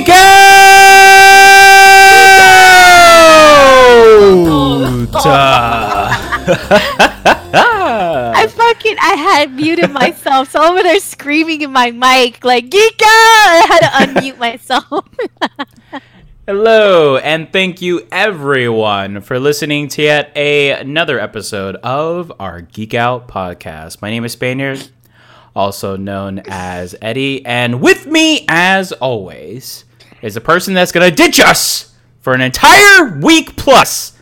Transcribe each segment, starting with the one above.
Geek Out! I had muted myself, so over there screaming in my mic like Geek Out! I had to unmute myself. Hello, and thank you everyone for listening to yet another episode of our Geek Out podcast. My name is Spaniard, also known as Eddie, and with me, as always, is the person that's going to ditch us for an entire week plus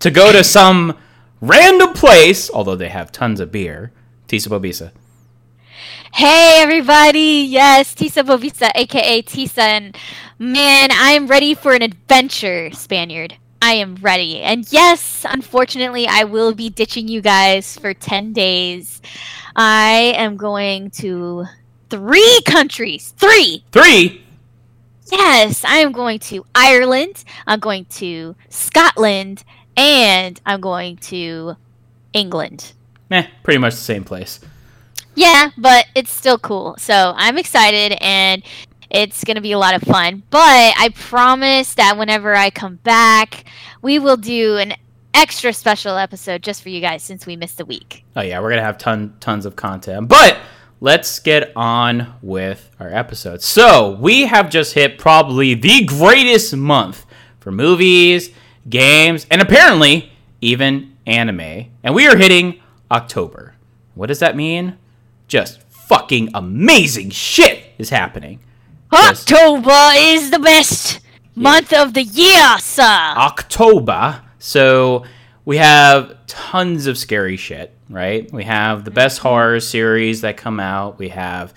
to go to some random place, although they have tons of beer, Tisa Bobisa. Hey, everybody. Yes, Tisa Bobisa, a.k.a. Tisa. And man, I am ready for an adventure, Spaniard. I am ready. And yes, unfortunately, I will be ditching you guys for 10 days. I am going to 3 countries. 3! 3? Yes, I am going to Ireland. I'm going to Scotland. And I'm going to England. Pretty much the same place. Yeah, but it's still cool. So I'm excited, and it's going to be a lot of fun. But I promise that whenever I come back, we will do an extra special episode just for you guys since we missed a week. Oh, yeah, we're going to have tons of content. But let's get on with our episode. So we have just hit probably the greatest month for movies, games, and apparently even anime. And we are hitting October. What does that mean? Just fucking amazing shit is happening. October is the best month of the year, sir. October. So we have tons of scary shit, right? We have the best horror series that come out. We have,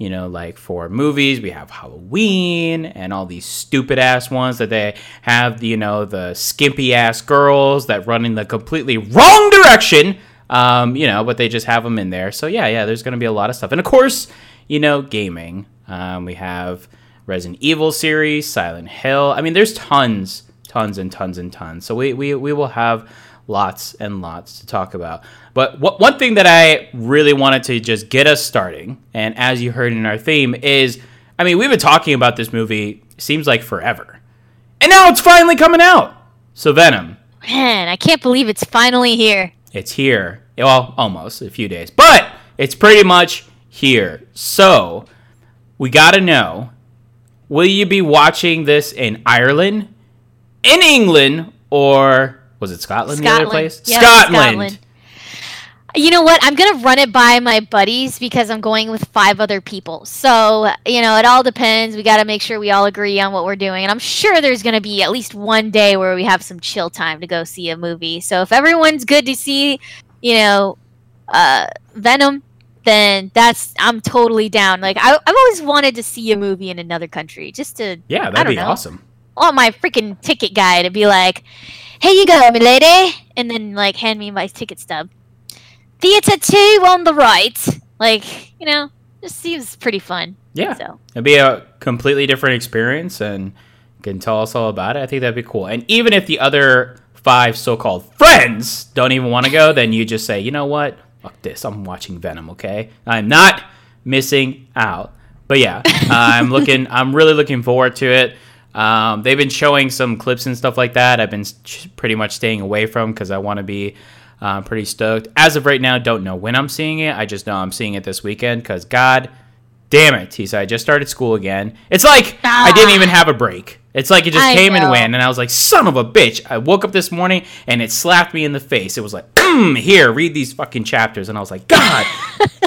like for movies, we have Halloween and all these stupid ass ones that they have, the skimpy ass girls that run in the completely wrong direction, but they just have them in there. So yeah, there's going to be a lot of stuff. And of course, gaming. We have Resident Evil series, Silent Hill. I mean, there's tons and tons. So we will have lots and lots to talk about. But one thing that I really wanted to just get us starting, and as you heard in our theme, is, we've been talking about this movie, seems like forever. And now it's finally coming out! So Venom. Man, I can't believe it's finally here. It's here. Well, almost, a few days. But it's pretty much here. So we gotta know, will you be watching this in Ireland, in England, or was it Scotland? The other place? Yep, Scotland. You know what? I'm going to run it by my buddies because I'm going with 5 other people. So, it all depends. We got to make sure we all agree on what we're doing. And I'm sure there's going to be at least one day where we have some chill time to go see a movie. So if everyone's good to see, Venom, then I'm totally down. Like, I've always wanted to see a movie in another country just to, yeah, that'd be awesome. I want my freaking ticket guy to be like, "Here you go, milady," and then hand me my ticket stub. Theater 2 on the right. This seems pretty fun. Yeah, so it'd be a completely different experience, and you can tell us all about it. I think that'd be cool. And even if the other 5 so-called friends don't even want to go, then you just say, "You know what? Fuck this. I'm watching Venom. Okay, I'm not missing out." But yeah, I'm really looking forward to it. They've been showing some clips and stuff like that. I've been pretty much staying away from because I want to be pretty stoked. As of right now, don't know when I'm seeing it. I just know I'm seeing it this weekend because God damn it, Tisa, I just started school again. It's like I didn't even have a break. It's like it just came and went, and I was like, son of a bitch. I woke up this morning, and it slapped me in the face. It was like, here, read these fucking chapters. And I was like, God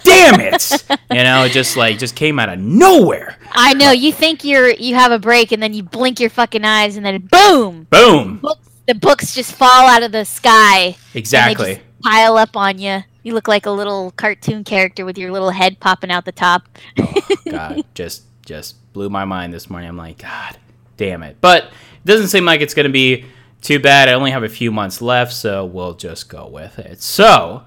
damn it. It just came out of nowhere. I know. You think you have a break, and then you blink your fucking eyes, and then boom. Boom. The books just fall out of the sky. Exactly. And they just pile up on you. You look like a little cartoon character with your little head popping out the top. Oh, God. Just blew my mind this morning. I'm like, God damn it. But it doesn't seem like it's going to be too bad. I only have a few months left, so we'll just go with it. So,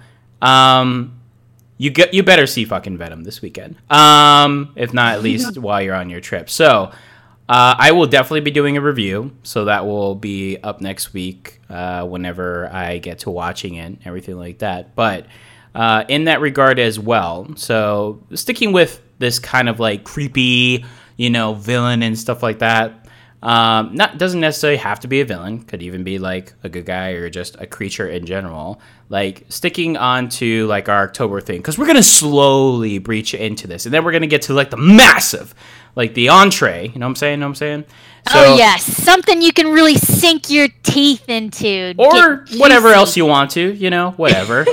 you better see fucking Venom this weekend. If not, at least while you're on your trip. So, I will definitely be doing a review, so that will be up next week whenever I get to watching it and everything like that. But in that regard as well, so sticking with this kind of creepy, you know, villain and stuff like that. Not doesn't necessarily have to be a villain. Could even be like a good guy or just a creature in general. Like sticking on to like our October thing, because we're gonna slowly breach into this, and then we're gonna get to like the massive, like the entree. You know what I'm saying? So, oh yeah, something you can really sink your teeth into, or whatever else you want to, you know, whatever.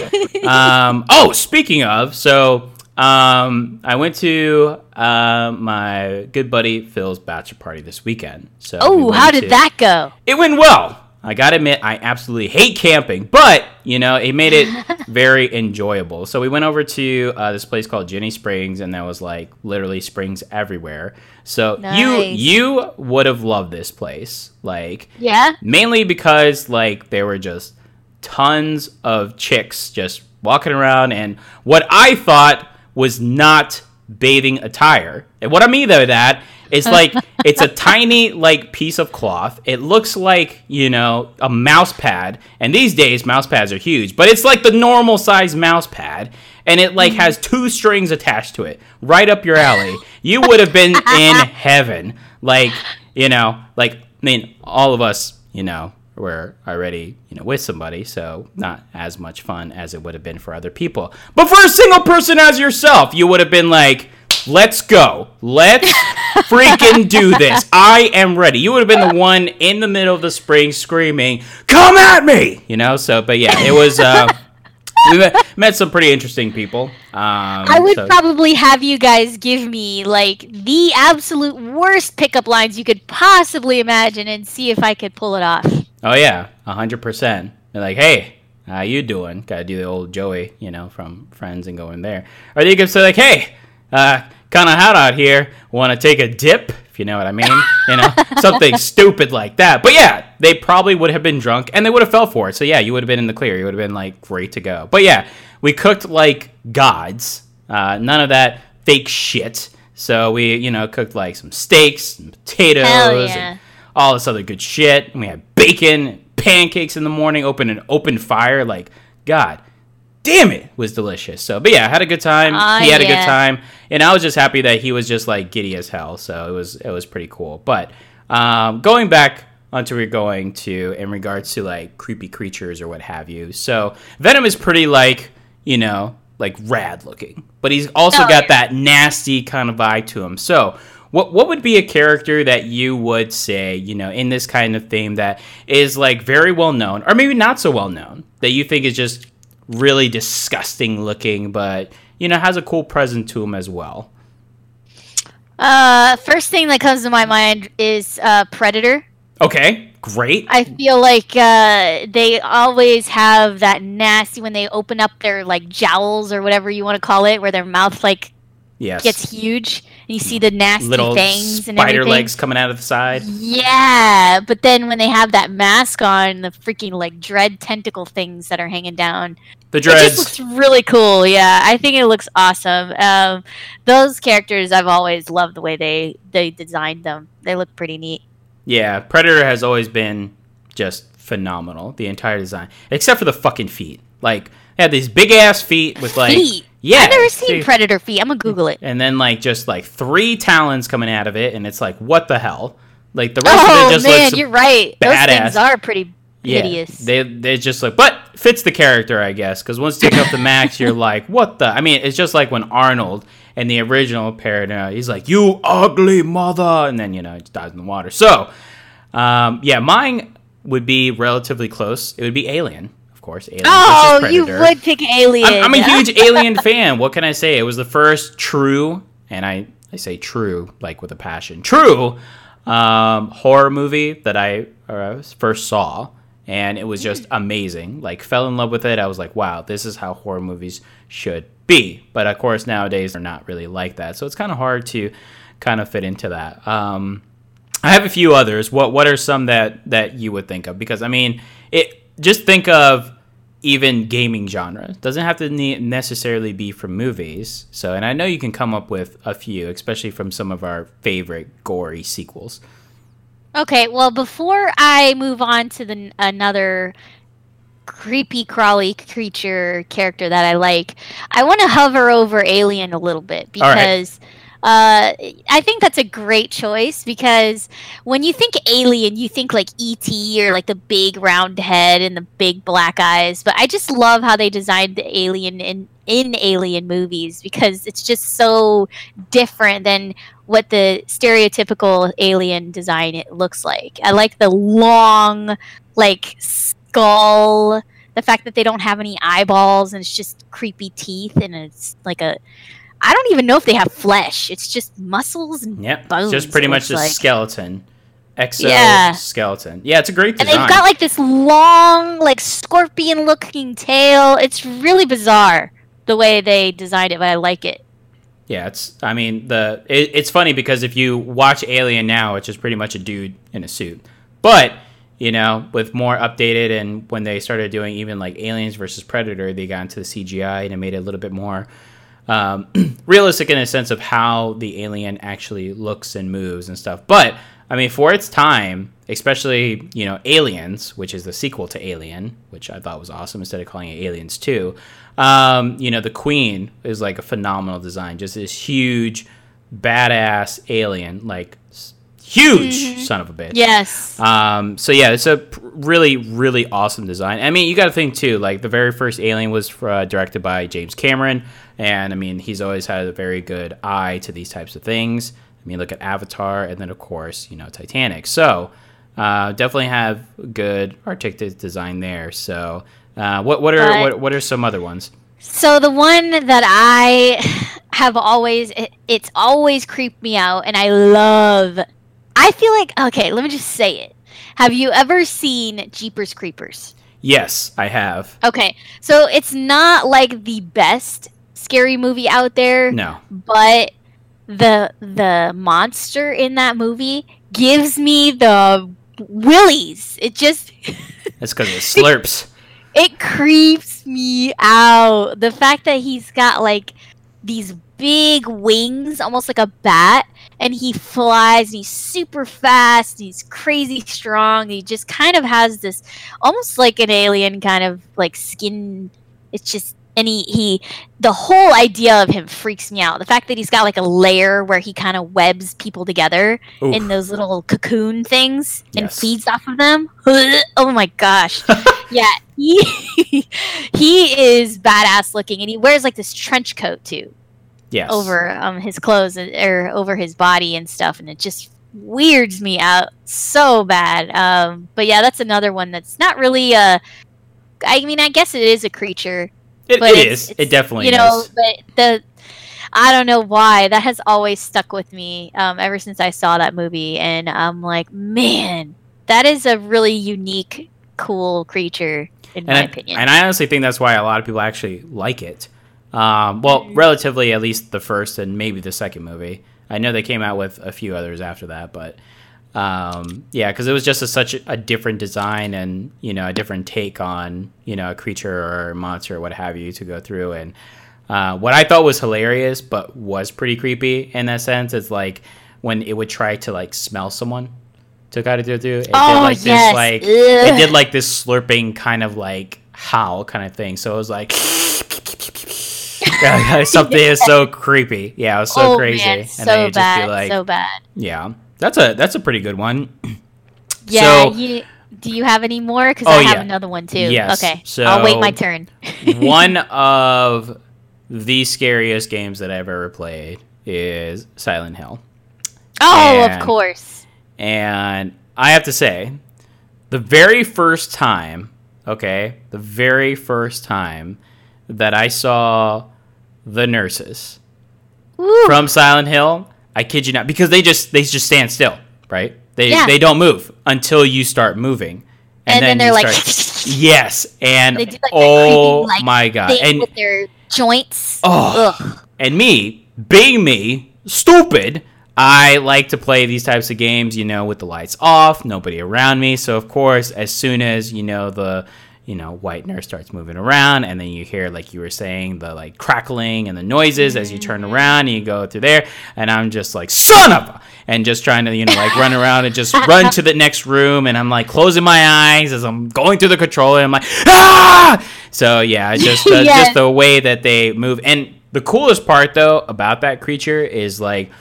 Oh, speaking of, so I went to my good buddy Phil's bachelor party this weekend. So, how did that go? It went well. I gotta admit, I absolutely hate camping, but you know, it made it very enjoyable. So we went over to this place called Ginnie Springs, and there was like literally springs everywhere. So nice. you would have loved this place, like yeah, mainly because like there were just tons of chicks just walking around, and what I thought was not bathing attire, and what I mean by that. It's like, it's a tiny, like, piece of cloth. It looks like, you know, a mouse pad. And these days, mouse pads are huge. But it's like the normal size mouse pad. And it, like, has two strings attached to it. Right up your alley. You would have been in heaven. Like, you know, like, I mean, all of us, you know, were already, you know, with somebody. So not as much fun as it would have been for other people. But for a single person as yourself, you would have been like, let's go. Let's freaking do this. I am ready. You would have been the one in the middle of the spring screaming, come at me! You know, so, but yeah, it was, we met some pretty interesting people. I would probably have you guys give me, like, the absolute worst pickup lines you could possibly imagine and see if I could pull it off. Oh, yeah, 100%. They're like, hey, how you doing? Gotta do the old Joey, you know, from Friends and go in there. Or they could say, like, hey, kind of hot out here. Want to take a dip, if you know what I mean? You know, something stupid like that. But yeah, they probably would have been drunk and they would have fell for it. So yeah, you would have been in the clear. You would have been like great to go. But yeah, we cooked like gods. None of that fake shit. So we, you know, cooked like some steaks and potatoes and all this other good shit. And we had bacon and pancakes in the morning, open fire. Like, God damn it, was delicious. So, but yeah, I had a good time. He had a good time, and I was just happy that he was just like giddy as hell. So it was pretty cool. But going back onto where we're going to in regards to like creepy creatures or what have you. So Venom is pretty like, you know, like rad looking, but he's also got that nasty kind of vibe to him. So what would be a character that you would say, you know, in this kind of theme that is like very well known, or maybe not so well known, that you think is just really disgusting looking, but you know, has a cool presence to him as well? First thing that comes to my mind is Predator. Okay, great. I feel like they always have that nasty, when they open up their like jowls or whatever you want to call it, where their mouth like gets huge and you see the nasty little fangs and spider legs coming out of the side. Yeah, but then when they have that mask on, the freaking like dread tentacle things that are hanging down, the dreads, it just looks really cool. Yeah, I think it looks awesome. Those characters, I've always loved the way they designed them. They look pretty neat. Yeah, Predator has always been just phenomenal. The entire design, except for the fucking feet. Like, they had these big ass feet with like feet. Yeah, I've never seen Predator feet. I'm going to Google it. And then, like, just, like, 3 talons coming out of it, and it's like, what the hell? Like, the rest of it just looks badass. Oh, man, you're right. Badass. Those things are pretty hideous. They just look, but fits the character, I guess, because once you take up the max, you're like, what the? I mean, it's just like when Arnold in the original Predator, he's like, you ugly mother, and then, you know, he dies in the water. So, yeah, mine would be relatively close. It would be Alien. Of course, Alien. Oh, you would pick Alien. I'm a huge Alien fan. What can I say? It was the first true, and I say true like with a passion, true horror movie that I first saw, and it was just amazing. Like, fell in love with it. I was like, wow, this is how horror movies should be. But of course, nowadays they're not really like that, so it's kind of hard to kind of fit into that. I have a few others. What are some that you would think of? Because I mean, it. Just think of even gaming genre. It doesn't have to necessarily be from movies. So, and I know you can come up with a few, especially from some of our favorite gory sequels. Okay, well, before I move on to another creepy crawly creature character that I like, I want to hover over Alien a little bit because I think that's a great choice, because when you think alien, you think like E.T. or like the big round head and the big black eyes. But I just love how they designed the alien in alien movies, because it's just so different than what the stereotypical alien design it looks like. I like the long, like, skull, the fact that they don't have any eyeballs and it's just creepy teeth, and it's like a... I don't even know if they have flesh. It's just muscles and bones. Just pretty much a skeleton. Exoskeleton. Yeah, it's a great design. And they've got like this long, like scorpion-looking tail. It's really bizarre the way they designed it, but I like it. Yeah, it's... I mean, it's funny because if you watch Alien now, it's just pretty much a dude in a suit. But, you know, with more updated, and when they started doing even like Aliens versus Predator, they got into the CGI and it made it a little bit more... realistic in a sense of how the alien actually looks and moves and stuff. But I mean, for its time, especially, you know, Aliens, which is the sequel to Alien, which I thought was awesome, instead of calling it Aliens 2, you know, the Queen is like a phenomenal design, just this huge badass alien, like huge son of a bitch. Yes. So yeah, it's a really, really awesome design. I mean, you got to think too, like the very first Alien was directed by James Cameron. And, I mean, he's always had a very good eye to these types of things. I mean, look at Avatar and then, of course, you know, Titanic. So, definitely have good artistic design there. So, what are some other ones? So, the one that I have always... It's always creeped me out, and I love... I feel like... Okay, let me just say it. Have you ever seen Jeepers Creepers? Yes, I have. Okay, so it's not, like, the best... scary movie out there. No. But the monster in that movie gives me the willies. It just... That's because it slurps. It creeps me out. The fact that he's got like these big wings, almost like a bat, and he flies and he's super fast and he's crazy strong. He just kind of has this almost like an alien kind of like skin. It's just... And the whole idea of him freaks me out. The fact that he's got like a lair where he kind of webs people together in those little cocoon things and feeds off of them. Oh my gosh. Yeah. He is badass looking, and he wears like this trench coat too. Yes. Over his clothes or over his body and stuff, and it just weirds me out so bad. But yeah, that's another one that's not really I mean, I guess it is a creature. It definitely is. But I don't know why that has always stuck with me ever since I saw that movie, and I'm like, man, that is a really unique, cool creature in my opinion. And I honestly think that's why a lot of people actually like it. Relatively, at least the first and maybe the second movie. I know they came out with a few others after that, but because it was just such a different design, and, you know, a different take on, you know, a creature or a monster or what have you to go through. And what I thought was hilarious but was pretty creepy in that sense is like when it would try to like smell someone to kind of do it. It did like this slurping kind of like howl kind of thing, so it was like something is so creepy. Yeah, it was so crazy, man, so bad. Yeah. That's a pretty good one. Yeah. So, do you have any more? Because I have another one too. Yes. Okay. So I'll wait my turn. One of the scariest games that I've ever played is Silent Hill. Oh, of course. And I have to say, the very first time that I saw the nurses from Silent Hill, I kid you not, because they just stand still, right? They don't move until you start moving, and then they're like, yes, and they do like oh creepy, like, my god, and with their joints. Oh, ugh. And me being me, stupid, I like to play these types of games, you know, with the lights off, nobody around me. So of course, as soon as the white nurse starts moving around, and then you hear, like you were saying, the like crackling and the noises as you turn around and you go through there, and I'm just like, son of a, and just trying to, you know, like run around and just run to the next room, and I'm like closing my eyes as I'm going through the controller, and I'm like, ah! So yeah, just the way that they move, and The coolest part, though, about that creature is, like,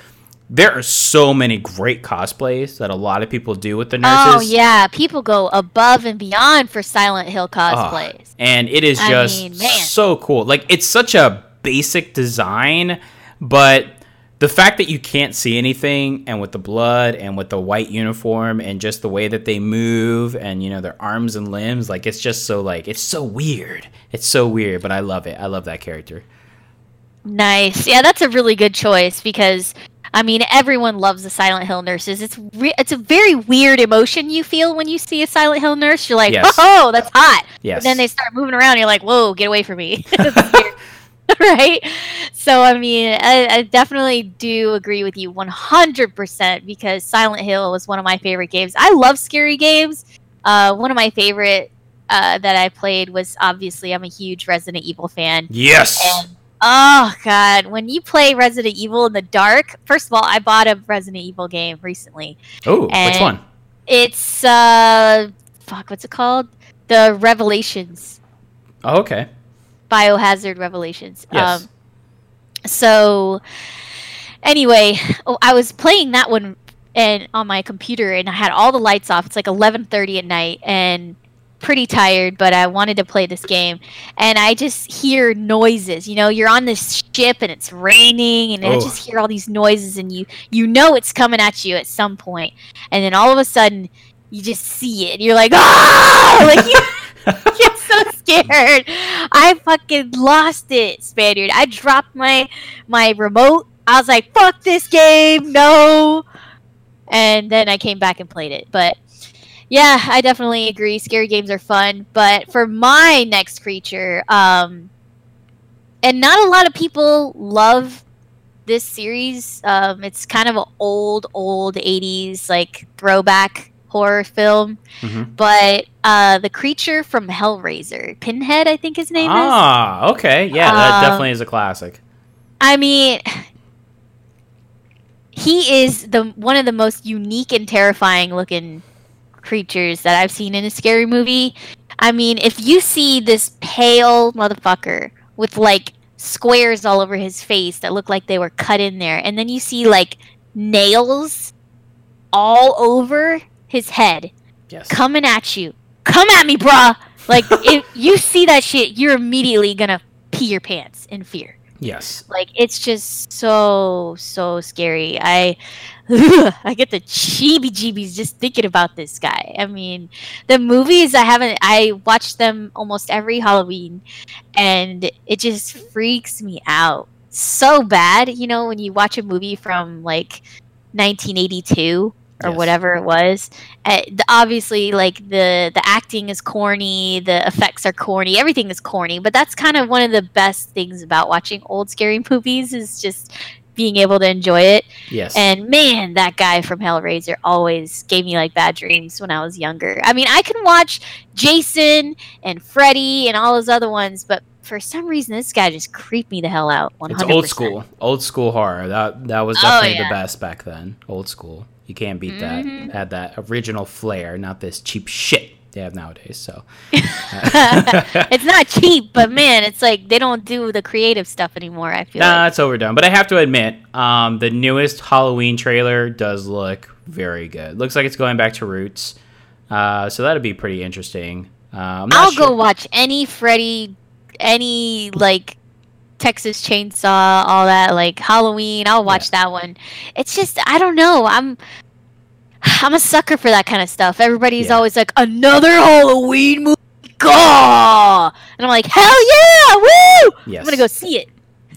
there are so many great cosplays that a lot of people do with the nurses. Oh, yeah. People go above and beyond for Silent Hill cosplays. Oh, and it is just so cool. Like, it's such a basic design, but the fact that you can't see anything, and with the blood and with the white uniform and just the way that they move and, you know, their arms and limbs, like, it's just so, like, it's so weird. It's so weird, but I love it. I love that character. Nice. Yeah, that's a really good choice because, I mean, everyone loves the Silent Hill nurses. It's a very weird emotion you feel when you see a Silent Hill nurse. You're like, yes. Oh, that's hot. Yes. And then they start moving around. And you're like, whoa, get away from me. It's weird. Right? So, I mean, I definitely do agree with you 100% because Silent Hill was one of my favorite games. I love scary games. One of my favorite that I played was, obviously, I'm a huge Resident Evil fan. Yes. And, oh, God. When you play Resident Evil in the dark, first of all, I bought a Resident Evil game recently. Oh, which one? It's, what's it called? The Revelations. Oh, okay. Biohazard Revelations. Yes. So anyway, I was playing that one and on my computer and I had all the lights off. It's like 11:30 at night and pretty tired, but I wanted to play this game. And I just hear noises. You know, you're on this ship and it's raining and I just hear all these noises and you know it's coming at you at some point. And then all of a sudden you just see it. And you're like, ah! Like you so scared. I fucking lost it, Spaniard. I dropped my remote. I was like, fuck this game, no. And then I came back and played it. But yeah, I definitely agree. Scary games are fun. But for my next creature, and not a lot of people love this series. It's kind of an old 80s like throwback horror film, mm-hmm. But the creature from Hellraiser, Pinhead, I think his name is. Ah, okay, yeah, that definitely is a classic. I mean, he is one of the most unique and terrifying looking creatures that I've seen in a scary movie. I mean, if you see this pale motherfucker with like squares all over his face that look like they were cut in there, and then you see like nails all over his head, yes, coming at you. Come at me, brah! Like, if you see that shit, you're immediately gonna pee your pants in fear. Yes. Like, it's just so scary. I get the heebie-jeebies just thinking about this guy. I mean, the movies, I watch them almost every Halloween, and it just freaks me out so bad. You know, when you watch a movie from, like, 1982... or yes, whatever it was. Obviously, like, the acting is corny, the effects are corny, everything is corny, but that's kind of one of the best things about watching old scary movies is just being able to enjoy it. Yes. And, man, that guy from Hellraiser always gave me, like, bad dreams when I was younger. I mean, I can watch Jason and Freddy and all those other ones, but for some reason, this guy just creeped me the hell out, 100%. It's old school. Old school horror. That was definitely the best back then. Old school. You can't beat that. Mm-hmm. Had that original flair, not this cheap shit they have nowadays. So it's not cheap, but man, it's like they don't do the creative stuff anymore, I feel like. Nah, it's overdone. But I have to admit, the newest Halloween trailer does look very good. Looks like it's going back to roots. So that'll be pretty interesting. I'll go watch any Freddy, any like Texas Chainsaw, all that, like Halloween. I'll watch that one. It's just, I don't know. I'm a sucker for that kind of stuff. Everybody's always like, another Halloween movie, gah! And I'm like, hell yeah, woo! Yes. I'm gonna go see it.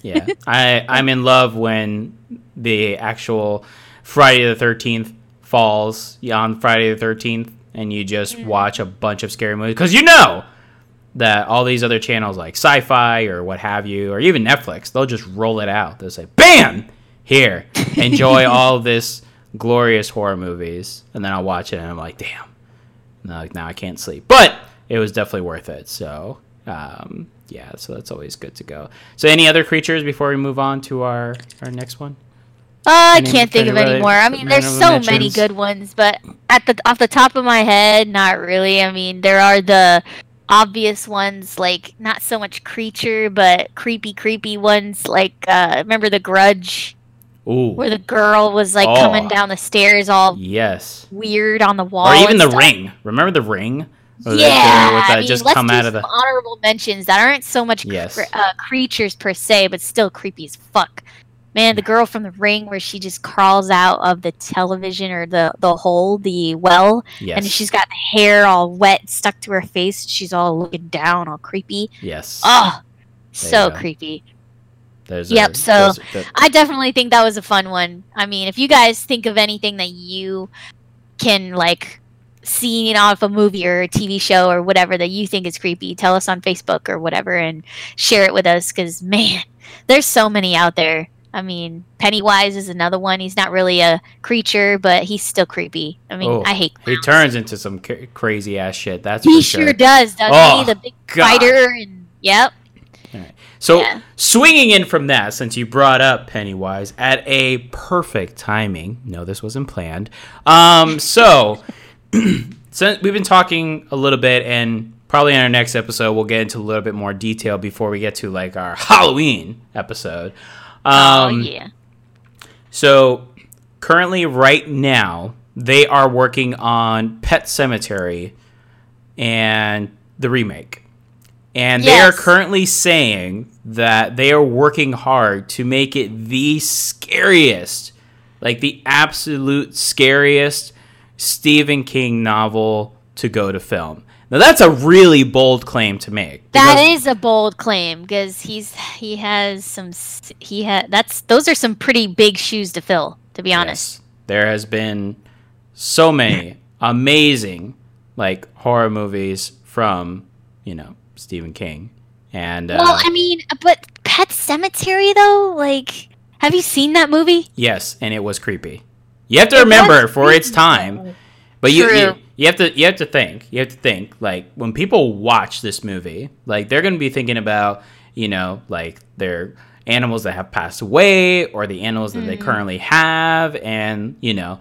Yeah, I'm in love when the actual Friday the 13th falls on Friday the 13th, and you just watch a bunch of scary movies because you know that all these other channels like Sci-Fi or what have you, or even Netflix, they'll just roll it out. They'll say, bam! Here, enjoy all this glorious horror movies. And then I'll watch it and I'm like, damn. Now I can't sleep. But it was definitely worth it. So, so that's always good to go. So any other creatures before we move on to our next one? I can't think of any more. I mean, there's so many good ones, but off the top of my head, not really. I mean, there are the obvious ones, like not so much creature, but creepy ones. Like remember The Grudge? Ooh. Where the girl was like coming down the stairs all weird on the wall. Or even The Ring. Remember The Ring? Yeah, I mean, just let's come do out of some honorable mentions that aren't so much creatures per se, but still creepy as fuck. Man, the girl from The Ring where she just crawls out of the television or the well, and she's got the hair all wet stuck to her face. She's all looking down, all creepy. Yes. Oh, so creepy. I definitely think that was a fun one. I mean, if you guys think of anything that you can, like, see off a movie or a TV show or whatever that you think is creepy, tell us on Facebook or whatever and share it with us because, man, there's so many out there. I mean, Pennywise is another one. He's not really a creature, but he's still creepy. I mean, I hate clowns. He turns into some crazy-ass shit. That's he for sure. He sure does, doesn't he? The big fighter. And, yep. All right. So, swinging in from that, since you brought up Pennywise, at a perfect timing. No, this wasn't planned. So we've been talking a little bit, and probably in our next episode, we'll get into a little bit more detail before we get to, like, our Halloween episode. So, currently, right now, they are working on Pet Sematary and the remake. And they are currently saying that they are working hard to make it the scariest, like the absolute scariest Stephen King novel to go to film. Now, that's a really bold claim to make. That is a bold claim because those are some pretty big shoes to fill, to be honest. There has been so many amazing, like, horror movies from, you know, Stephen King. And well, I mean, but Pet Sematary though, like, have you seen that movie? Yes, and it was creepy. You have to remember for its time. But you have to think like when people watch this movie, like they're going to be thinking about, you know, like their animals that have passed away or the animals that they currently have, and, you know,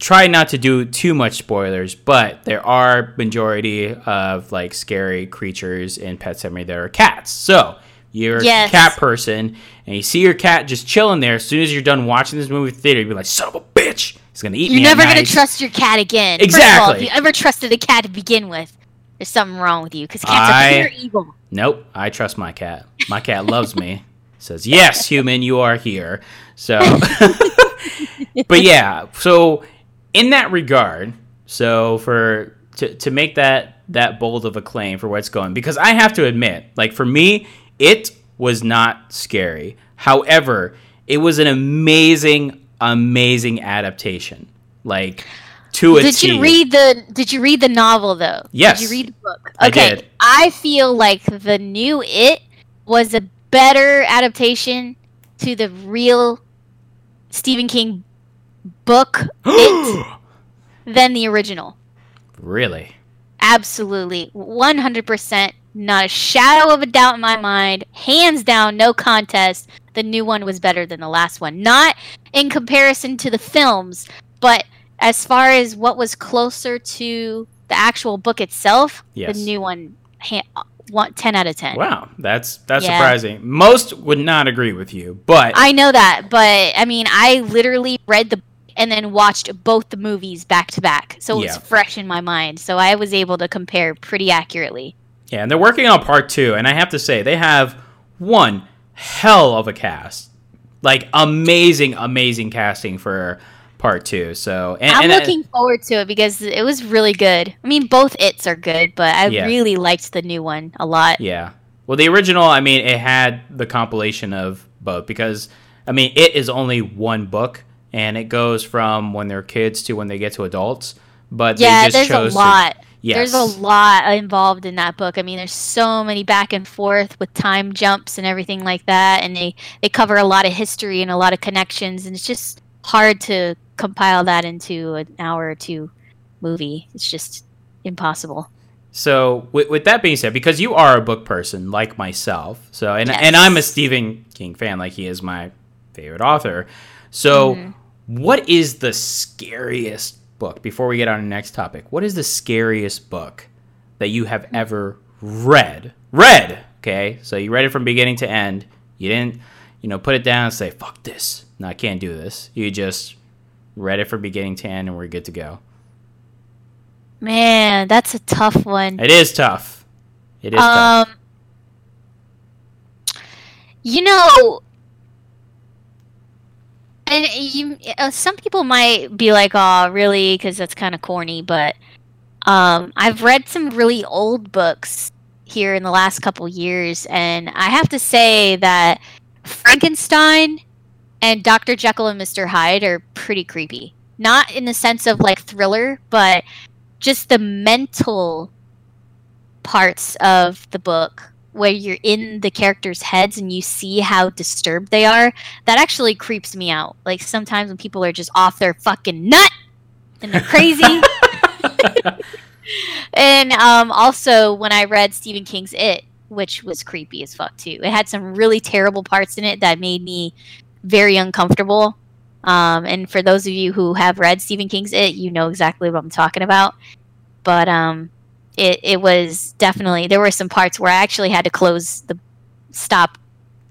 try not to do too much spoilers, but there are majority of like scary creatures in Pet Sematary that are cats. So you're a cat person and you see your cat just chilling there. As soon as you're done watching this movie theater, you'll be like, son of a bitch, he's gonna eat me. You're never gonna trust your cat again. Exactly. First of all, if you ever trusted a cat to begin with, there's something wrong with you because cats are pure evil. Nope, I trust my cat. My cat loves me. Says, yes, human, you are here. So, but yeah, so in that regard, so for to make that bold of a claim for what's going, because I have to admit, like for me, it was not scary. However, it was an amazing adaptation. Like to a T. Did you read the novel though? Yes. Did you read the book? Okay, I did. I feel like the new It was a better adaptation to the real Stephen King book It than the original. Really? Absolutely. 100%. Not a shadow of a doubt in my mind. Hands down, no contest. The new one was better than the last one. Not in comparison to the films, but as far as what was closer to the actual book itself, the new one 10 out of 10. Wow, that's surprising. Most would not agree with you, but I know that, but I mean, I literally read the book and then watched both the movies back to back. So it's fresh in my mind. So I was able to compare pretty accurately. Yeah, and they're working on part 2, and I have to say they have one hell of a cast. Like amazing casting for part 2. So, and I'm looking forward to it because it was really good. I mean, both Its are good, but I really liked the new one a lot. Yeah. Well, the original, I mean, it had the compilation of both because, I mean, It is only one book, and it goes from when they're kids to when they get to adults. But they just chose a lot. There's a lot involved in that book. I mean, there's so many back and forth with time jumps and everything like that, and they cover a lot of history and a lot of connections, and it's just hard to compile that into an hour or two movie. It's just impossible. So with that being said, because you are a book person like myself, so and I'm a Stephen King fan, like he is my favorite author. So what is the scariest book before we get on the next topic? What is the scariest book that you have ever read. Okay? So you read it from beginning to end. You didn't, you know, put it down and say, fuck this. No, I can't do this. You just read it from beginning to end and we're good to go. Man, that's a tough one. It is tough. It is tough. You know, and you, some people might be like, oh, really? Because that's kind of corny. But I've read some really old books here in the last couple years. And I have to say that Frankenstein and Dr. Jekyll and Mr. Hyde are pretty creepy. Not in the sense of like thriller, but just the mental parts of the book where you're in the characters' heads and you see how disturbed they are. That actually creeps me out. Like sometimes when people are just off their fucking nut and they're crazy. And also when I read Stephen King's It, which was creepy as fuck too. It had some really terrible parts in it that made me very uncomfortable. And for those of you who have read Stephen King's It, you know exactly what I'm talking about. But it was definitely, there were some parts where I actually had to stop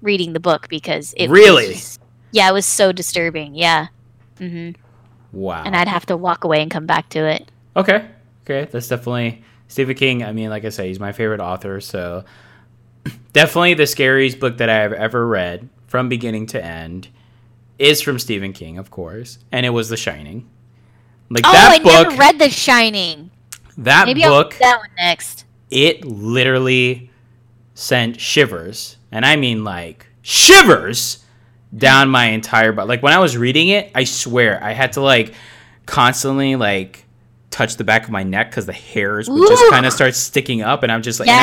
reading the book because it really? Was, yeah, it was so disturbing. Yeah. Mm-hmm. Wow. And I'd have to walk away and come back to it. Okay. Okay. That's definitely Stephen King. I mean, like I say, he's my favorite author. So definitely the scariest book that I have ever read from beginning to end is from Stephen King, of course. And it was The Shining. Like that book. Oh, I never read The Shining. That maybe book, I'll do that one next. It literally sent shivers, and I mean like shivers, down my entire body. Like when I was reading it, I swear I had to like constantly like touch the back of my neck because the hairs would just kind of start sticking up, and I'm just like, yeah.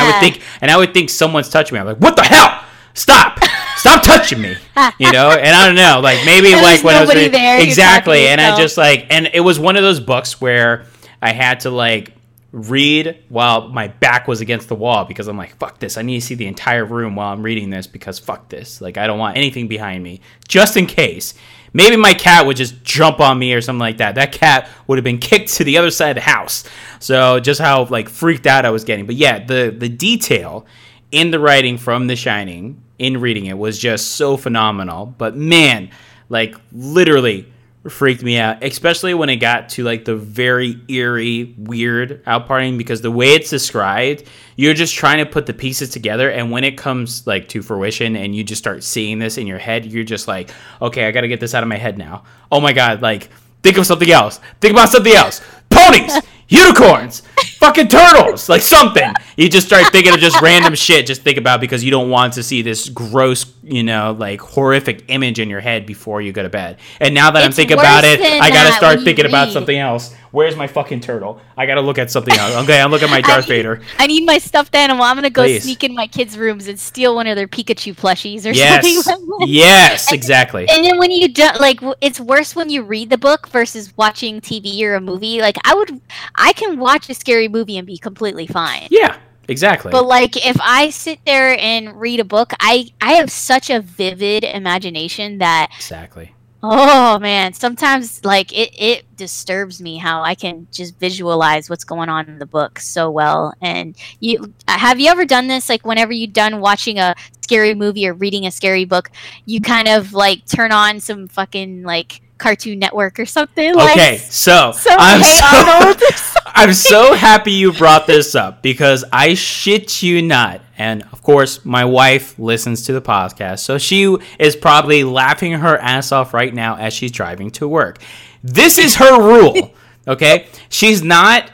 And I would think someone's touching me. I'm like, what the hell? Stop touching me, you know. And I don't know, like maybe like when I was reading, there, exactly. And I just like, and it was one of those books where I had to like read while my back was against the wall because I'm like, fuck this, I need to see the entire room while I'm reading this because fuck this, like I don't want anything behind me just in case maybe my cat would just jump on me or something like that. That cat would have been kicked to the other side of the house. So just how like freaked out I was getting. But yeah, the detail in the writing from The Shining in reading it was just so phenomenal. But man, like literally freaked me out, especially when it got to like the very eerie, weird out parting, because the way it's described, you're just trying to put the pieces together, and when it comes like to fruition and you just start seeing this in your head, you're just like, okay, I gotta get this out of my head now. Oh my god, like think of something else, think about something else, ponies, unicorns, fucking turtles, like something. You just start thinking of just random shit, just think about, because you don't want to see this gross, you know, like horrific image in your head before you go to bed. And now that I'm thinking about it, I gotta start thinking about something else. Where's my fucking turtle? I gotta look at something else. Okay, I'm looking at my Darth Vader. I need my stuffed animal. I'm gonna go sneak in my kids' rooms and steal one of their Pikachu plushies or something like that. Yes, exactly. And then when you do, like, it's worse when you read the book versus watching TV or a movie. Like I can watch a scary movie and be completely fine. Yeah, exactly. But like if I sit there and read a book, I have such a vivid imagination that exactly. Oh man, sometimes like it disturbs me how I can just visualize what's going on in the book so well. And you have you ever done this? Like whenever you're done watching a scary movie or reading a scary book, you kind of like turn on some fucking like Cartoon Network or something. Okay, I'm so happy you brought this up, because I shit you not, and of course my wife listens to the podcast, so she is probably laughing her ass off right now as she's driving to work. This is her rule. Okay, she's not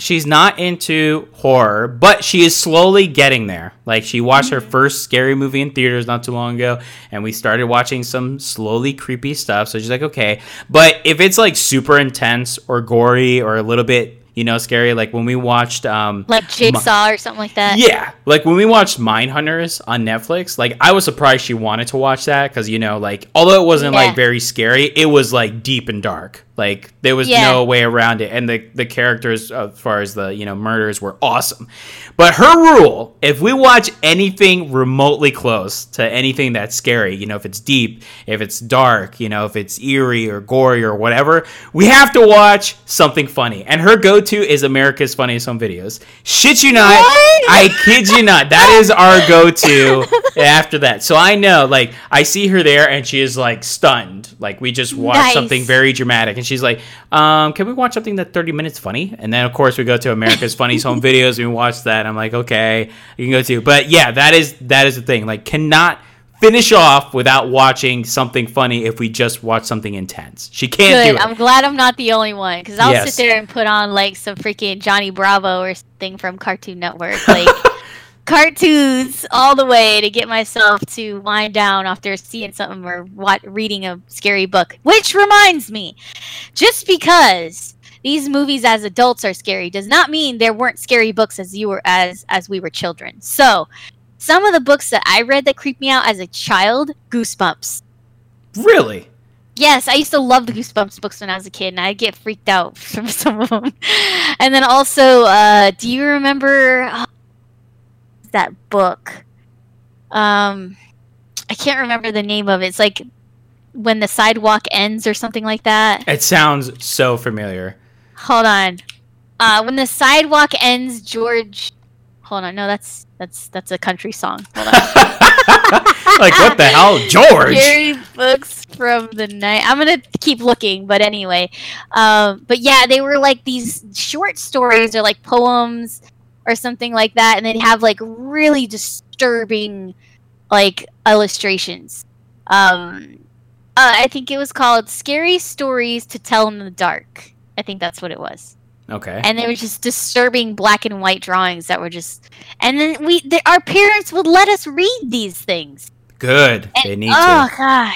into horror, but she is slowly getting there. Like she watched her first scary movie in theaters not too long ago, and we started watching some slowly creepy stuff. So she's like, okay, but if it's like super intense or gory or a little bit, you know, scary, like when we watched like Jigsaw or something like that. Yeah, like when we watched Mindhunters on Netflix, like I was surprised she wanted to watch that, because you know, like although it wasn't like very scary, it was like deep and dark. Like, there was no way around it. And the characters, as far as the, you know, murders, were awesome. But her rule, if we watch anything remotely close to anything that's scary, you know, if it's deep, if it's dark, you know, if it's eerie or gory or whatever, we have to watch something funny. And her go-to is America's Funniest Home Videos. Shit you not. What? I kid you not. That is our go-to after that. So I know, like, I see her there and she is, like, stunned. Like, we just watched something very dramatic. And she's like, can we watch something that's 30 minutes funny? And then, of course, we go to America's Funniest Home Videos. We watch that. I'm like, okay, you can go to. But, yeah, that is the thing. Like, cannot finish off without watching something funny if we just watch something intense. She can't do it. I'm glad I'm not the only one. Because I'll sit there and put on, like, some freaking Johnny Bravo or something from Cartoon Network. Like, cartoons all the way to get myself to wind down after seeing something or reading a scary book. Which reminds me, just because these movies as adults are scary does not mean there weren't scary books as we were children. So some of the books that I read that creeped me out as a child, Goosebumps. Really? Yes, I used to love the Goosebumps books when I was a kid, and I'd get freaked out from some of them. And then also, do you remember that book? I can't remember the name of it. It's like When the Sidewalk Ends or something like that. It sounds so familiar. Hold on. When the Sidewalk Ends, George... Hold on. No, that's a country song. Hold on. Like, what the hell? George! Scary books from the night. I'm going to keep looking, but anyway. But yeah, they were like these short stories or like poems or something like that, and they'd have like really disturbing like illustrations. I think it was called Scary Stories to Tell in the Dark. I think that's what it was. Okay. And they were just disturbing black and white drawings that were just. And then our parents would let us read these things. Good. And, they need to. Oh God,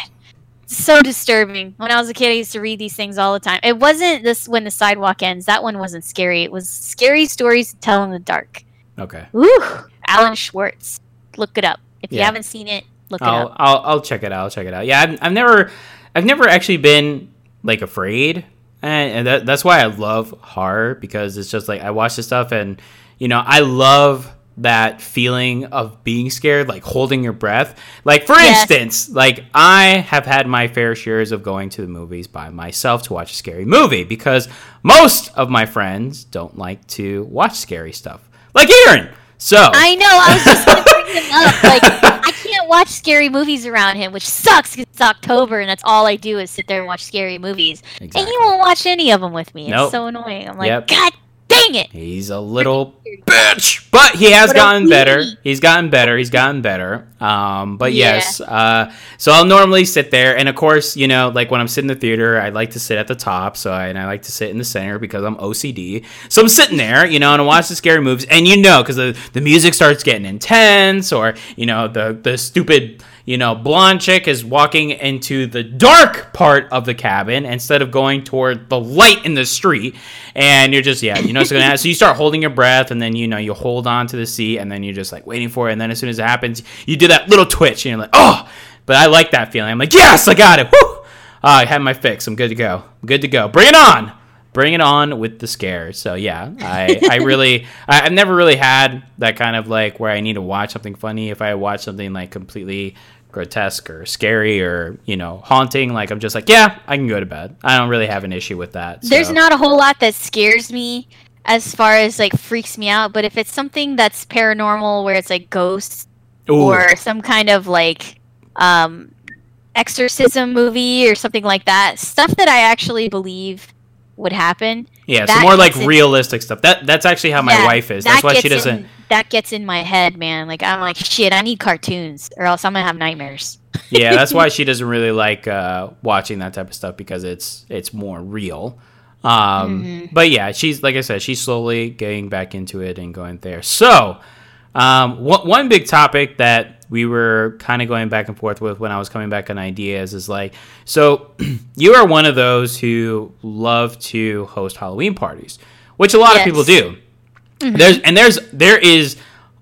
so disturbing. When I was a kid, I used to read these things all the time. It wasn't this When the Sidewalk Ends. That one wasn't scary. It was Scary Stories to Tell in the Dark. Okay. Ooh, Alan Schwartz. Look it up. If you haven't seen it, look it up. I'll check it out. Yeah, I've never actually been like afraid, and that's why I love horror, because it's just like I watch this stuff, and you know I love that feeling of being scared, like holding your breath. Like, for instance, like I have had my fair shares of going to the movies by myself to watch a scary movie, because most of my friends don't like to watch scary stuff, like Aaron. So I know, I was just gonna bring him up. Like, I can't watch scary movies around him, which sucks because it's October and that's all I do is sit there and watch scary movies. Exactly. And he won't watch any of them with me. It's so annoying. I'm like, God dang it! He's a little bitch, but he has gotten better. He's gotten better. But yes, so I'll normally sit there, and of course, you know, like when I'm sitting in the theater, I like to sit at the top. And I like to sit in the center because I'm OCD. So I'm sitting there, you know, and I watch the scary movies, and you know, because the music starts getting intense, or you know, the stupid, you know, blonde chick is walking into the dark part of the cabin instead of going toward the light in the street, and you're just it's gonna happen. So you start holding your breath, and then you know you hold on to the seat, and then you're just like waiting for it, and then as soon as it happens, you do that little twitch, and you're like, oh! But I like that feeling. I'm like, yes, I got it. Woo! I had my fix. I'm good to go. Bring it on. Bring it on with the scare. So yeah, I've never really had that kind of like where I need to watch something funny. If I watch something like completely grotesque or scary or, you know, haunting, like I'm just like, yeah, I can go to bed. I don't really have an issue with that. So. There's not a whole lot that scares me as far as like freaks me out. But if it's something that's paranormal where it's like ghosts, ooh, or some kind of like exorcism movie or something like that, stuff that I actually believe would happen. Yeah, so more like realistic stuff. That's actually how my wife is. That's why she doesn't. That gets in my head, man. Like I'm like, shit, I need cartoons, or else I'm gonna have nightmares. Yeah, that's why she doesn't really like watching that type of stuff, because it's more real. But yeah, she's like I said, she's slowly getting back into it and going there. So, one big topic that we were kind of going back and forth with when I was coming back on ideas is like, so you are one of those who love to host Halloween parties, which a lot of people do. Mm-hmm. There is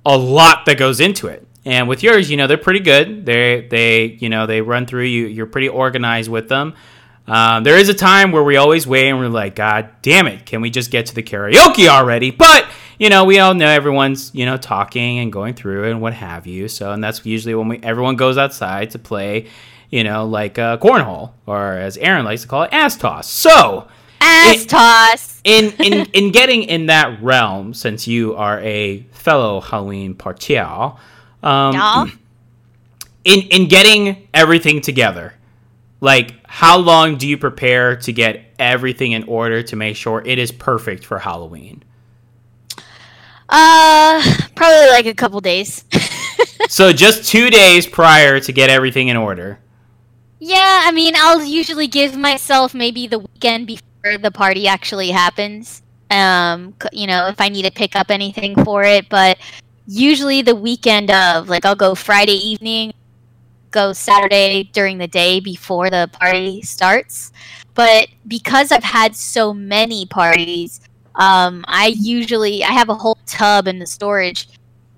a lot that goes into it. And with yours, you know, they're pretty good. They run through you. You're pretty organized with them. There is a time where we always wait and we're like, God damn it, can we just get to the karaoke already? But, you know, we all know everyone's, you know, talking and going through it and what have you. So, and that's usually when everyone goes outside to play, you know, like cornhole, or as Aaron likes to call it, ass toss. So, ass toss. in getting in that realm, since you are a fellow Halloween partial, in getting everything together, like, how long do you prepare to get everything in order to make sure it is perfect for Halloween? Probably like a couple days. So just 2 days prior to get everything in order. Yeah, I mean, I'll usually give myself maybe the weekend before the party actually happens. You know, if I need to pick up anything for it, but usually the weekend of, like, I'll go Friday evening, go Saturday during the day before the party starts. But because I've had so many parties, I have a whole tub in the storage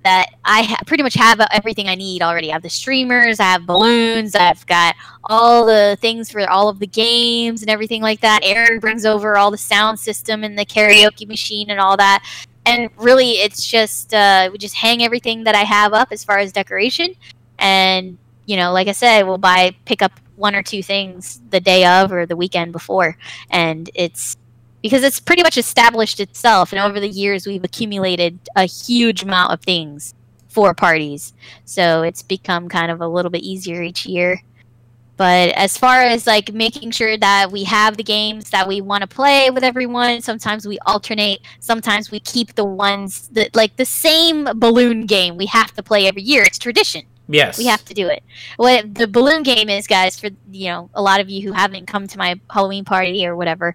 that I pretty much have everything I need already. I have the streamers, I have balloons, I've got all the things for all of the games and everything like that. Aaron brings over all the sound system and the karaoke machine and all that. And really, it's just, we just hang everything that I have up as far as decoration. And, you know, like I said, we'll pick up one or two things the day of or the weekend before. And it's because it's pretty much established itself. And over the years, we've accumulated a huge amount of things for parties. So it's become kind of a little bit easier each year. But as far as, like, making sure that we have the games that we want to play with everyone, sometimes we alternate. Sometimes we keep the ones that, like, the same balloon game we have to play every year. It's tradition. Yes. We have to do it. What the balloon game is, guys, for, you know, a lot of you who haven't come to my Halloween party or whatever,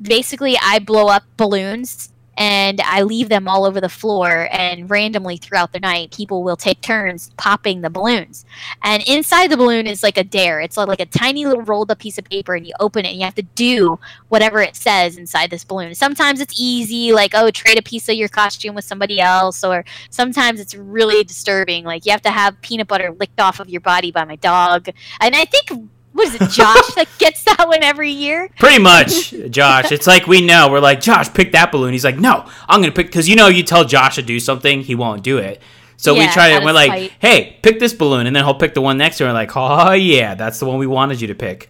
basically I blow up balloons and I leave them all over the floor, and randomly throughout the night, people will take turns popping the balloons. And inside the balloon is like a dare. It's like a tiny little rolled up piece of paper, and you open it and you have to do whatever it says inside this balloon. Sometimes it's easy, like, oh, trade a piece of your costume with somebody else. Or sometimes it's really disturbing, like, you have to have peanut butter licked off of your body by my dog. And I think... what is it, Josh, that gets that one every year? Pretty much, Josh. It's like we know. We're like, Josh, pick that balloon. He's like, no, I'm going to pick. Because, you know, you tell Josh to do something, he won't do it. So yeah, we try to, we're like, tight. Hey, pick this balloon. And then he'll pick the one next to him. We're like, oh, yeah, that's the one we wanted you to pick.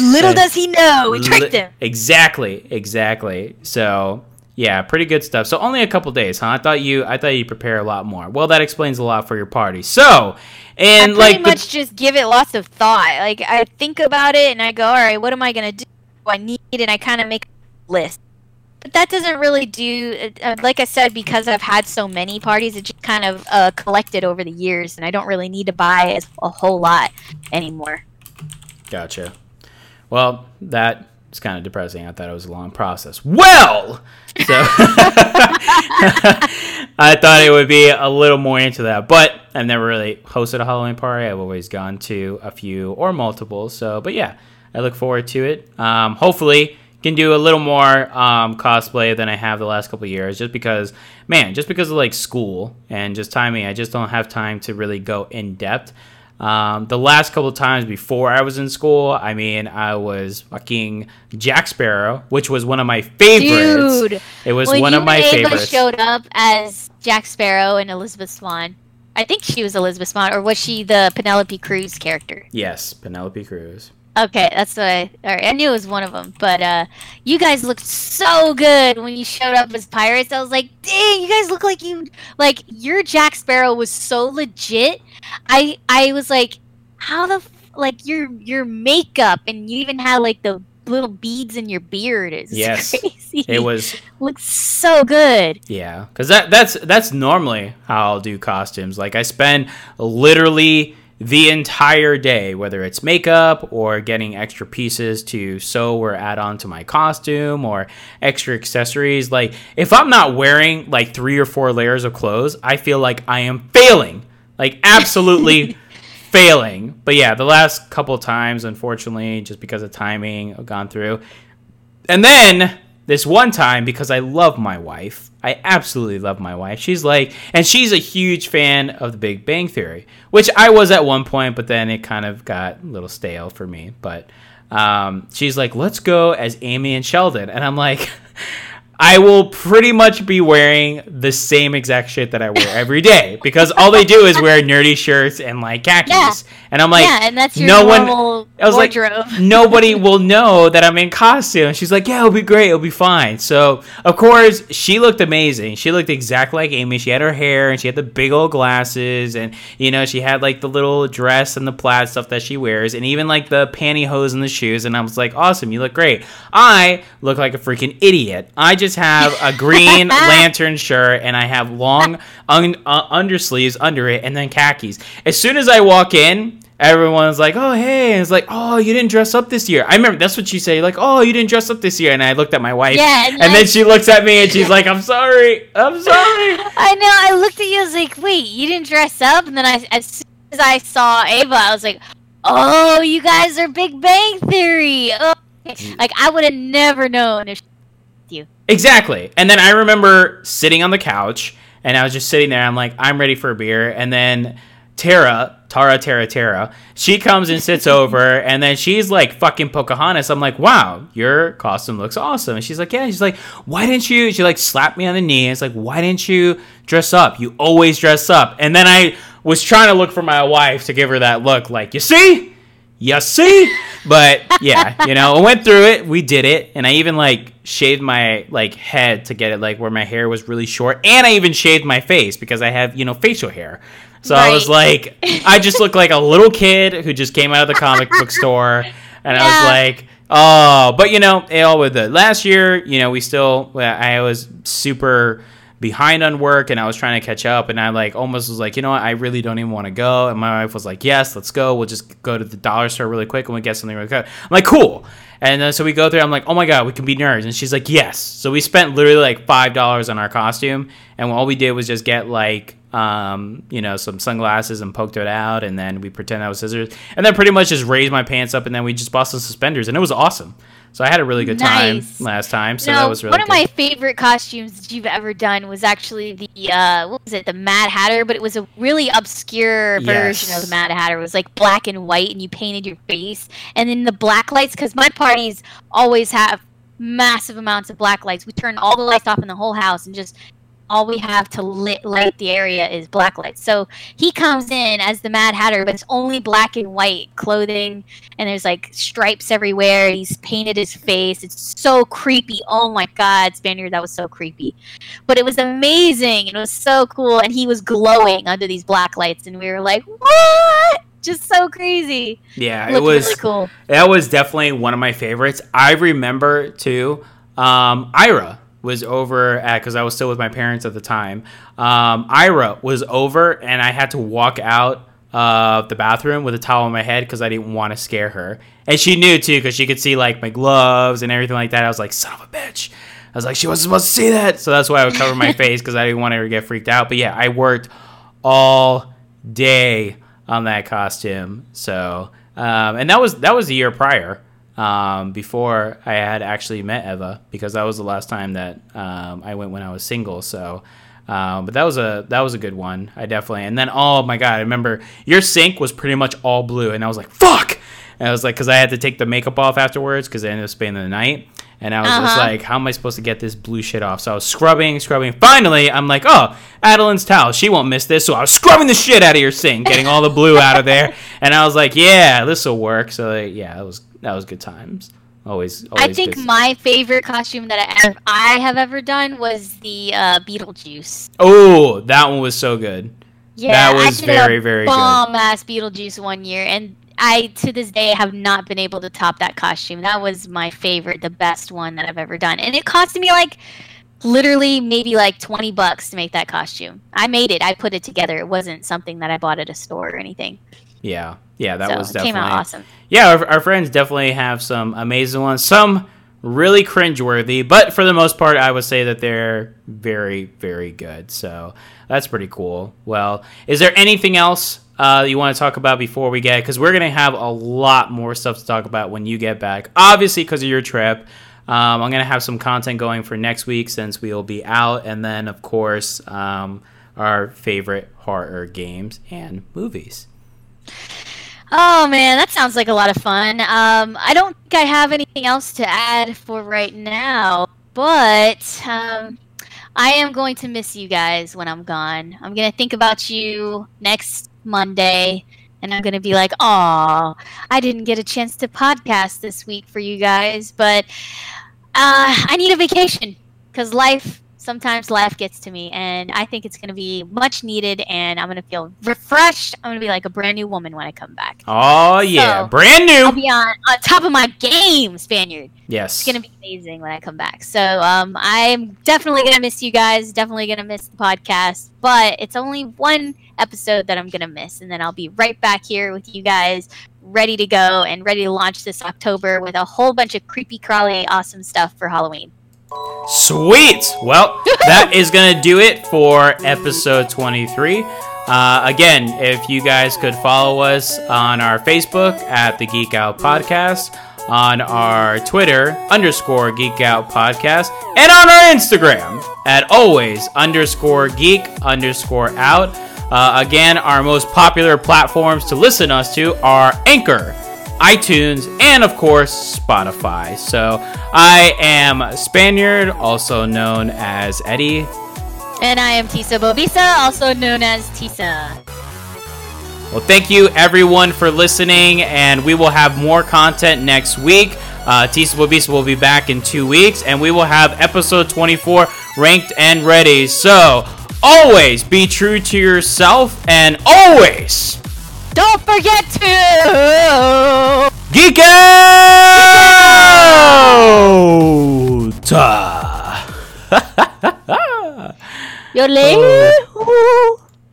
Little does he know. We tricked him. Exactly. So, yeah, pretty good stuff. So only a couple days, huh? I thought you prepare a lot more. Well, that explains a lot for your party. So... and I pretty much just give it lots of thought. Like, I think about it, and I go, all right, what am I going to do? What do I need? And I kind of make a list. But that doesn't really do, like I said, because I've had so many parties, it just kind of collected over the years, and I don't really need to buy a whole lot anymore. Gotcha. Well, that... it's kind of depressing. I thought it was a long process. Well, so I thought it would be a little more into that, but I've never really hosted a Halloween party. I've always gone to a few or multiple. So, but yeah, I look forward to it. Hopefully can do a little more cosplay than I have the last couple of years, just because of like school and just timing. I just don't have time to really go in depth. The last couple of times before I was in school, I mean, I was fucking Jack Sparrow, which was one of my favorites. Dude, it was one of my favorites. Showed up as Jack Sparrow and Elizabeth Swann. I think she was Elizabeth Swann, or was she the Penelope Cruz character? Yes, Penelope Cruz. Okay, that's what I knew it was one of them, but you guys looked so good when you showed up as pirates. I was like, dang, you guys look like your Jack Sparrow was so legit. I was like, how the your makeup, and you even had like the little beads in your beard. It's crazy. It was looks so good. Yeah, because that's normally how I'll do costumes. Like, I spend literally the entire day, whether it's makeup or getting extra pieces to sew or add on to my costume or extra accessories. Like, if I'm not wearing like 3 or 4 layers of clothes, I feel like I am failing, like absolutely failing. But yeah, the last couple of times, unfortunately, just because of timing, I've gone through. And then this one time, because I love my wife, I absolutely love my wife. She's a huge fan of The Big Bang Theory, which I was at one point, but then it kind of got a little stale for me. But She's like, let's go as Amy and Sheldon. And I'm like, I will pretty much be wearing the same exact shit that I wear every day, because all they do is wear nerdy shirts and like khakis. Yeah. And I'm like, yeah, and that's your normal wardrobe. Like, nobody will know that I'm in costume. And she's like, yeah, it'll be great. It'll be fine. So of course she looked amazing. She looked exactly like Amy. She had her hair and she had the big old glasses, and you know, she had like the little dress and the plaid stuff that she wears, and even like the pantyhose and the shoes. And I was like, awesome. You look great. I look like a freaking idiot. I just have a green lantern shirt, and I have long undersleeves under it, and then khakis. As soon as I walk in, everyone's like, oh, hey. And it's like, oh, you didn't dress up this year. I remember that's what you say, like, oh, you didn't dress up this year. And I looked at my wife, and then she looks at me, and she's like, I'm sorry. I know. I looked at you. I was like, wait, you didn't dress up? And then as soon as I saw Ava, I was like, oh, you guys are Big Bang Theory. Oh. Like, I would have never known if you. Exactly. And then I remember sitting on the couch, and I was just sitting there. I'm like, I'm ready for a beer. And then Tara, she comes and sits over, and then she's like fucking Pocahontas. I'm like, wow, your costume looks awesome. And she's like, yeah. She's like, why didn't you? She like slapped me on the knee. And it's like, why didn't you dress up? You always dress up. And then I was trying to look for my wife to give her that look, like, you see? But yeah, you know, I went through it. We did it. And I even like shaved my like head to get it like where my hair was really short. And I even shaved my face because I have, you know, facial hair. So right. I was like, I just look like a little kid who just came out of the comic book store. And yeah. I was like, oh, but you know, last year, you know, I was super behind on work, and I was trying to catch up, and I like almost was like, you know what, I really don't even want to go. And my wife was like, yes, let's go. We'll just go to the dollar store really quick and we'll get something really quick. I'm like, cool. And then so we go through. I'm like, oh my God, we can be nerds. And she's like, yes. So we spent literally like $5 on our costume, and all we did was just get like, you know, some sunglasses and poked it out, and then we pretend that was scissors, and then pretty much just raised my pants up, and then we just bought some suspenders, and it was awesome. So I had a really good time last time. So that was really good. One of my favorite costumes that you've ever done was actually the the Mad Hatter, but it was a really obscure version of the Mad Hatter. It was like black and white, and you painted your face, and then the black lights, because my parties always have massive amounts of black lights. We turn all the lights off in the whole house, and just all we have to light the area is black lights. So he comes in as the Mad Hatter, but it's only black and white clothing, and there's like stripes everywhere. He's painted his face. It's so creepy. Oh my God, Spaniard, that was so creepy. But it was amazing. It was so cool, and he was glowing under these black lights, and we were like, what? Just so crazy. Yeah, it was really cool. That was definitely one of my favorites. I remember too, Ira was over at, because I was still with my parents at the time. Ira was over, and I had to walk out of the bathroom with a towel on my head because I didn't want to scare her. And she knew too, because she could see like my gloves and everything like that. I was like, son of a bitch. I was like, she wasn't supposed to see that. So that's why I would cover my face, because I didn't want her to get freaked out. But yeah, I worked all day on that costume. So, and that was the year prior. Before I had actually met Eva, because that was the last time that I went when I was single. So, but that was a good one. I definitely. And then, oh my God, I remember your sink was pretty much all blue, and I was like, fuck. And I was like, because I had to take the makeup off afterwards, because I ended up spending the night. And I was just like, how am I supposed to get this blue shit off? So I was scrubbing. Finally, I'm like, oh, Adeline's towel. She won't miss this. So I was scrubbing the shit out of your sink, getting all the blue out of there. And I was like, yeah, this will work. So, yeah, that was good times. Always I think good. My favorite costume that I have ever done was the Beetlejuice. Oh, that one was so good. Yeah, that was very, very good. I did a bomb-ass Beetlejuice one year, and I, to this day, have not been able to top that costume. That was my favorite, the best one that I've ever done. And it cost me, like, literally maybe, like, $20 to make that costume. I made it. I put it together. It wasn't something that I bought at a store or anything. Yeah, that was definitely. It came out awesome. Yeah, our friends definitely have some amazing ones. Some really cringeworthy, but for the most part, I would say that they're very, very good. So that's pretty cool. Well, is there anything else you want to talk about before we get, because we're going to have a lot more stuff to talk about when you get back, obviously because of your trip. I'm going to have some content going for next week, since we'll be out, and then of course our favorite horror games and movies. Oh, man, that sounds like a lot of fun. I don't think I have anything else to add for right now, but I am going to miss you guys when I'm gone. I'm going to think about you next Monday, and I'm going to be like, aw, I didn't get a chance to podcast this week for you guys, but I need a vacation because sometimes life gets to me, and I think it's going to be much needed, and I'm going to feel refreshed. I'm going to be like a brand new woman when I come back. Oh, yeah. So, brand new. I'll be on top of my game, Spaniard. Yes. It's going to be amazing when I come back. So I'm definitely going to miss you guys, definitely going to miss the podcast, but it's only one episode that I'm going to miss, and then I'll be right back here with you guys ready to go and ready to launch this October with a whole bunch of creepy, crawly, awesome stuff for Halloween. Sweet! Well, that is going to do it for episode 23. Again, if you guys could follow us on our Facebook at the Geek Out Podcast, on our Twitter _Geek Out Podcast, and on our Instagram at always _geek_out. Again, our most popular platforms to listen us to are Anchor, iTunes, and of course Spotify. So I am Spaniard, also known as Eddie, and I am Tisa Bobisa, also known as Tisa. Well, thank you everyone for listening, and we will have more content next week. Tisa Bobisa will be back in 2 weeks, and we will have episode 24 ranked and ready. So always be true to yourself, and always don't forget to Geek Out! You're late?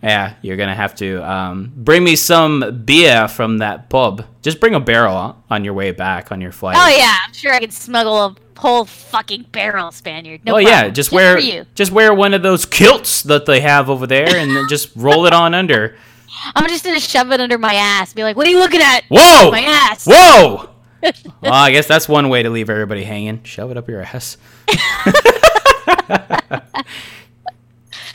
Yeah, you're going to have to bring me some beer from that pub. Just bring a barrel on your way back on your flight. Oh, yeah. I'm sure I can smuggle a whole fucking barrel, Spaniard. No problem. Yeah, just wear one of those kilts that they have over there and then just roll it on under. I'm just going to shove it under my ass. Be like, what are you looking at? Whoa! My ass. Whoa! Well, I guess that's one way to leave everybody hanging. Shove it up your ass.